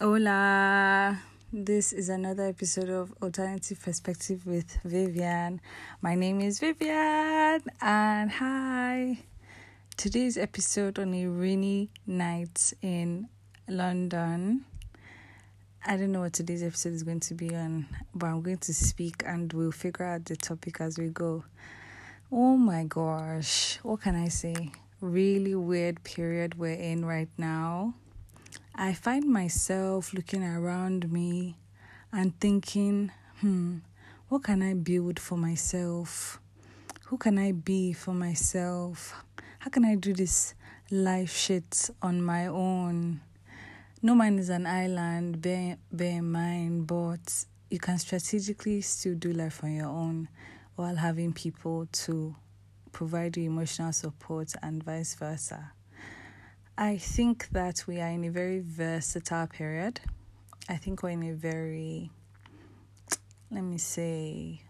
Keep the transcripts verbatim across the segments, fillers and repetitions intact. Hola, this is another episode of Alternative Perspective with Vivian. My name is Vivian and hi. Today's episode on a rainy night in London. I don't know what today's episode is going to be on, but I'm going to speak and we'll figure out the topic as we go. Oh my gosh, what can I say? Really weird period we're in right now. I find myself looking around me and thinking, hmm, what can I build for myself? Who can I be for myself? How can I do this life shit on my own? No man is an island, bear, bear in mind, but you can strategically still do life on your own while having people to provide you emotional support and vice versa. I think that we are in a very versatile period. I think we're in a very, let me say,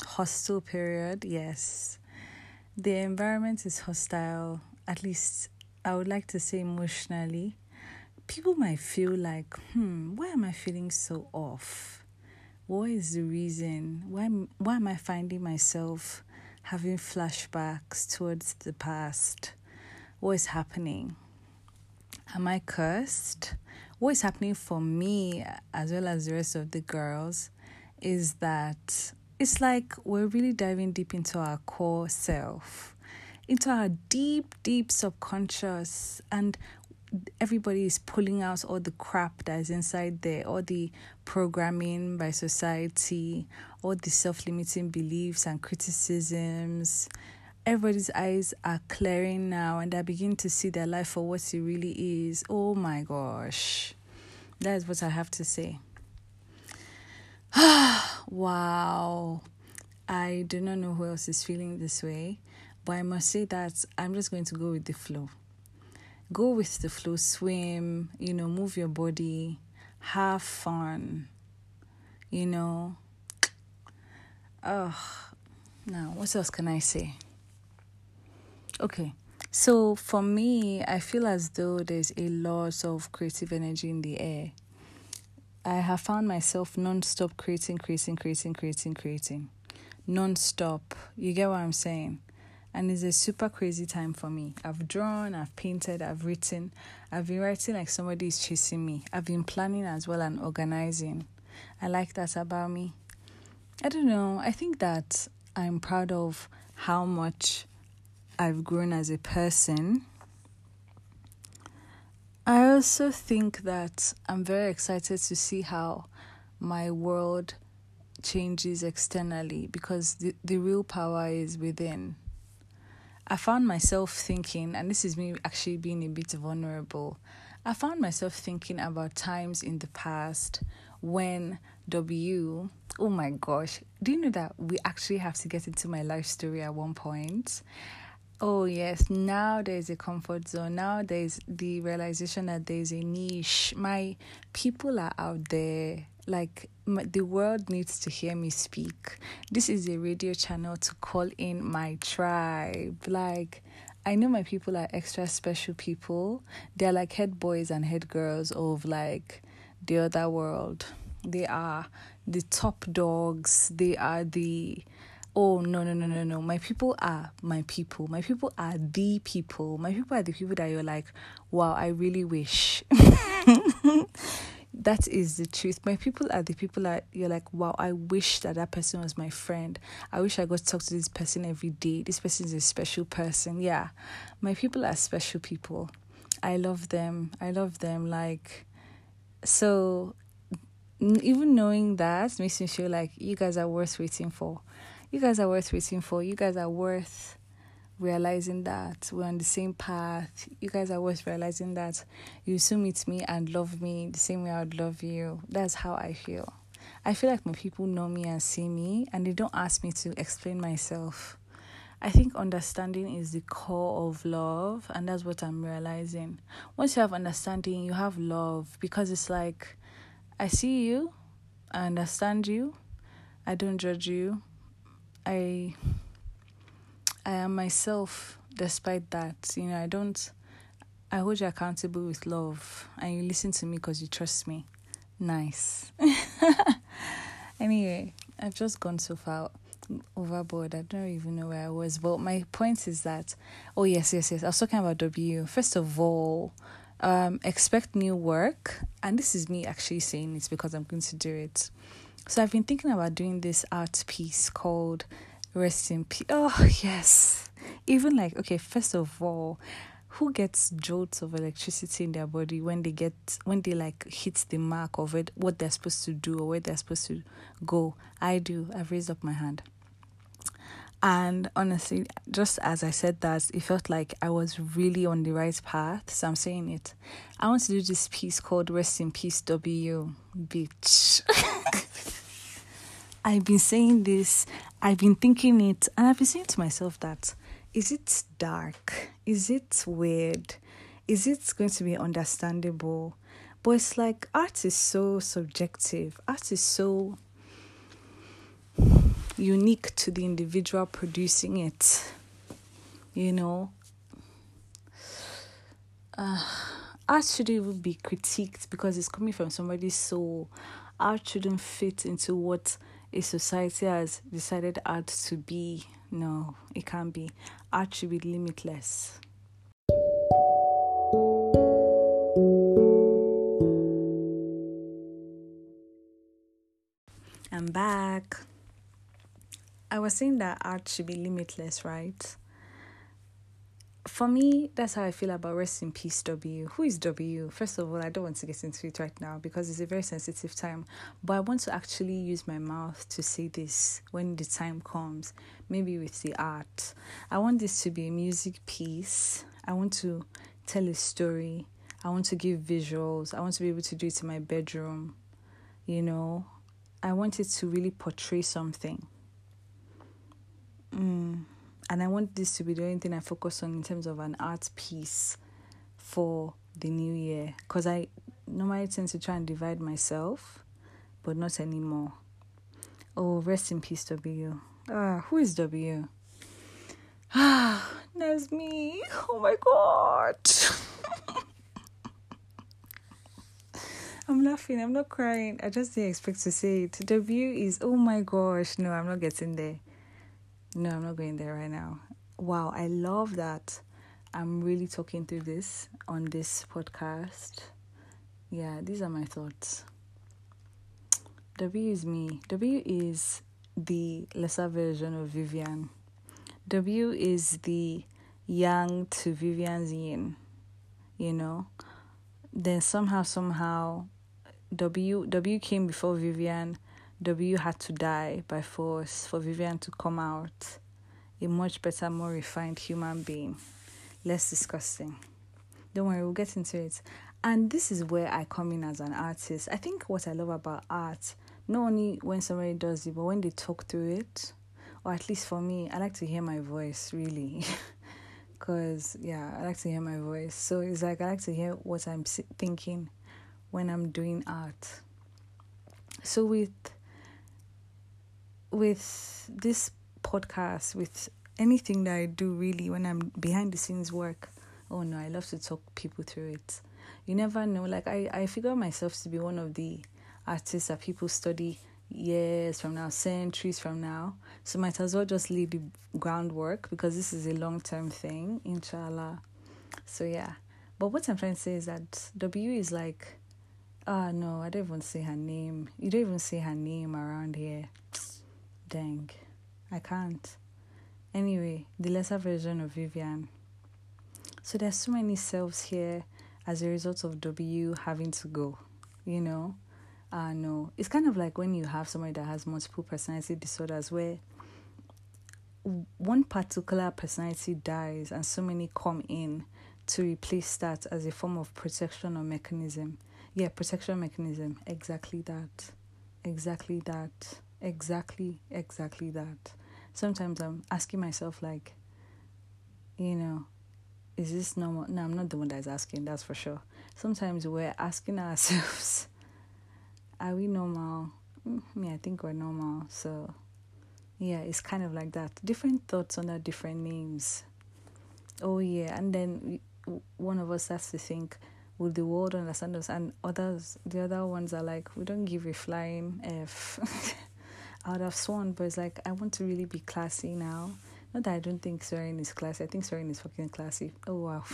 hostile period. Yes, the environment is hostile. At least I would like to say emotionally. People might feel like, hmm, why am I feeling so off? What is the reason? Why, why am I finding myself having flashbacks towards the past? What is happening? Am I cursed? What is happening for me as well as the rest of the girls is that it's like we're really diving deep into our core self, into our deep, deep subconscious, and everybody is pulling out all the crap that is inside there, all the programming by society, all the self-limiting beliefs and criticisms. Everybody's eyes are clearing now and they begin to see their life for what it really is. Oh my gosh. That is what I have to say. Wow. I do not know who else is feeling this way, but I must say that I'm just going to go with the flow. Go with the flow, swim, you know, move your body, have fun, you know. Oh, now, what else can I say? Okay, so for me, I feel as though there's a lot of creative energy in the air. I have found myself non-stop creating, creating, creating, creating, creating. Non-stop. You get what I'm saying? And it's a super crazy time for me. I've drawn, I've painted, I've written. I've been writing like somebody is chasing me. I've been planning as well and organizing. I like that about me. I don't know. I think that I'm proud of how much I've grown as a person. I also think that I'm very excited to see how my world changes externally because the, the real power is within. I found myself thinking, and this is me actually being a bit vulnerable, I found myself thinking about times in the past when W, oh my gosh, do you know that we actually have to get into my life story at one point? Oh yes, now there's a comfort zone. Now there's the realization that there's a niche. My people are out there. Like, my, the world needs to hear me speak. This is a radio channel to call in my tribe. Like, I know my people are extra special people. They're like head boys and head girls of like the other world. They are the top dogs. They are the... Oh, no, no, no, no, no. My people are my people. My people are the people. My people are the people that you're like, wow, I really wish. That is the truth. My people are the people that you're like, wow, I wish that that person was my friend. I wish I got to talk to this person every day. This person is a special person. Yeah, my people are special people. I love them. I love them. Like, so even knowing that makes me feel like you guys are worth waiting for. You guys are worth waiting for. You guys are worth realizing that we're on the same path. You guys are worth realizing that you soon meet me and love me the same way I would love you. That's how I feel. I feel like my people know me and see me, and they don't ask me to explain myself. I think understanding is the core of love, and that's what I'm realizing. Once you have understanding, you have love, because it's like, I see you, I understand you, I don't judge you. I I am myself despite that. You know, I don't I hold you accountable with love, and you listen to me because you trust me. Nice. Anyway, I've just gone so far overboard. I don't even know where I was. But my point is that, oh, yes, yes, yes. I was talking about W. First of all, um, expect new work. And this is me actually saying it because I'm going to do it. So I've been thinking about doing this art piece called Rest in Peace. Oh, yes. Even like, okay, first of all, who gets jolts of electricity in their body when they get when they like hit the mark of it, what they're supposed to do or where they're supposed to go? I do. I've raised up my hand. And honestly, just as I said that, it felt like I was really on the right path. So I'm saying it. I want to do this piece called Rest in Peace W, bitch. I've been saying this. I've been thinking it. And I've been saying to myself that, is it dark? Is it weird? Is it going to be understandable? But it's like, art is so subjective. Art is so unique to the individual producing it. You know? Uh, art shouldn't even be critiqued because it's coming from somebody's soul. Art shouldn't fit into what a society has decided art to be. No, it can't be. Art should be limitless. I'm back. I was saying that art should be limitless, right? For me, that's how I feel about Rest in Peace W. Who is W? First of all, I don't want to get into it right now because it's a very sensitive time. But I want to actually use my mouth to say this when the time comes, maybe with the art. I want this to be a music piece. I want to tell a story. I want to give visuals. I want to be able to do it in my bedroom. You know, I want it to really portray something. Mm. And I want this to be the only thing I focus on in terms of an art piece for the new year. Because I normally tend to try and divide myself, but not anymore. Oh, rest in peace, W. Ah, who is W? Ah, that's me. Oh my God. I'm laughing. I'm not crying. I just didn't expect to say it. W is, oh my gosh. No, I'm not getting there. No, I'm not going there right now. Wow, I love that I'm really talking through this on this podcast. Yeah, these are my thoughts. W is me. W is the lesser version of Vivian. W is the yang to Vivian's yin, you know? Then somehow, somehow, W W came before Vivian. W had to die by force for Vivian to come out a much better, more refined human being. Less disgusting. Don't worry, we'll get into it. And this is where I come in as an artist. I think what I love about art, not only when somebody does it, but when they talk through it, or at least for me, I like to hear my voice, really. Because, yeah, I like to hear my voice. So it's like I like to hear what I'm thinking when I'm doing art. So with... with this podcast, with anything that I do really when I'm behind the scenes work, oh no, I love to talk people through it. You never know. Like I, I figure myself to be one of the artists that people study years from now, centuries from now. So might as well just lay the groundwork because this is a long-term thing, inshallah. So yeah. But what I'm trying to say is that W is like, ah, oh, no, I don't even say her name. You don't even say her name around here. Dang, I can't. Anyway, the lesser version of Vivian. So there's so many selves here as a result of W having to go, you know? Uh, no, it's kind of like when you have somebody that has multiple personality disorders where one particular personality dies and so many come in to replace that as a form of protection or mechanism. Yeah, protection mechanism. Exactly that. Exactly that. Exactly, exactly that. Sometimes I'm asking myself, like, you know, is this normal? No, I'm not the one that's asking, that's for sure. Sometimes we're asking ourselves, are we normal? Yeah, I think we're normal. So, yeah, it's kind of like that. Different thoughts under different names. Oh, yeah. And then one of us has to think, will the world understand us? And others, the other ones are like, we don't give a flying F. I would have sworn, but it's like, I want to really be classy now. Not that I don't think swearing is classy. I think swearing is fucking classy. Oh, wow.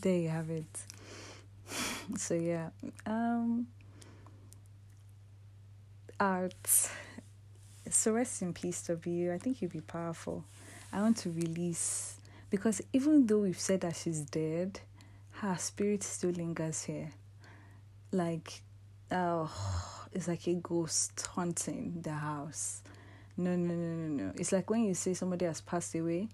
There you have it. So, yeah. Um, art. So, Rest in Peace W. I think you'll be powerful. I want to release... because even though we've said that she's dead, her spirit still lingers here. Like, oh, it's like a ghost haunting the house. No, no, no, no, no. It's like when you say somebody has passed away,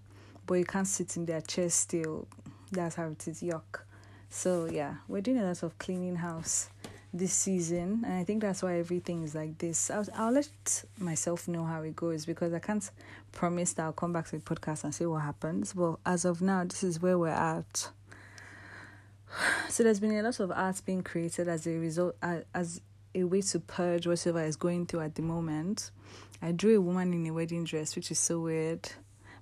but you can't sit in their chair still. That's how it is. Yuck. So, yeah, we're doing a lot of cleaning house this season. And I think that's why everything is like this. I'll, I'll let myself know how it goes, because I can't promise that I'll come back to the podcast and see what happens. But as of now, this is where we're at. So there's been a lot of art being created as a result, as, as a way to purge whatever is going through at the moment. I drew a woman in a wedding dress, which is so weird.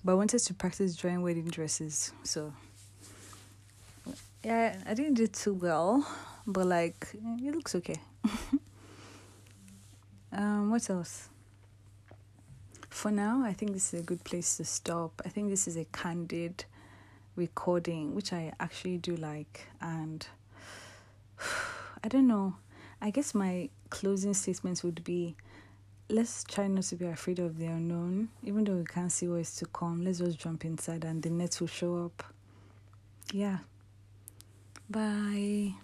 But I wanted to practice drawing wedding dresses. So, yeah, I didn't do too well. But, like, it looks okay. um, what else? For now, I think this is a good place to stop. I think this is a candid recording, which I actually do like. And I don't know. I guess my closing statements would be, let's try not to be afraid of the unknown. Even though we can't see what is to come, let's just jump inside and the net will show up. Yeah. Bye.